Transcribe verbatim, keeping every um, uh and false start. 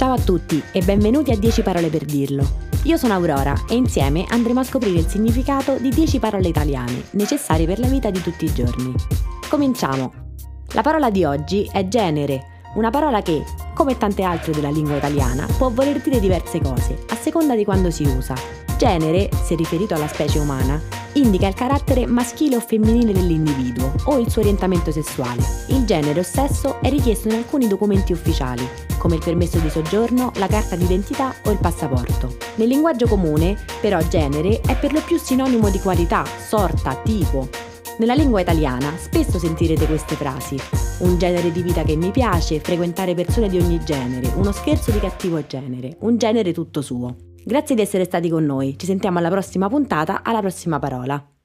Ciao a tutti e benvenuti a dieci Parole per Dirlo. Io sono Aurora e insieme andremo a scoprire il significato di dieci parole italiane necessarie per la vita di tutti i giorni. Cominciamo! La parola di oggi è genere, una parola che, come tante altre della lingua italiana, può voler dire diverse cose, a seconda di quando si usa. Genere, se riferito alla specie umana, indica il carattere maschile o femminile dell'individuo o il suo orientamento sessuale. Il genere o sesso è richiesto in alcuni documenti ufficiali, come il permesso di soggiorno, la carta d'identità o il passaporto. Nel linguaggio comune, però, genere è per lo più sinonimo di qualità, sorta, tipo. Nella lingua italiana spesso sentirete queste frasi: un genere di vita che mi piace, frequentare persone di ogni genere, uno scherzo di cattivo genere, un genere tutto suo. Grazie di essere stati con noi, ci sentiamo alla prossima puntata, alla prossima parola.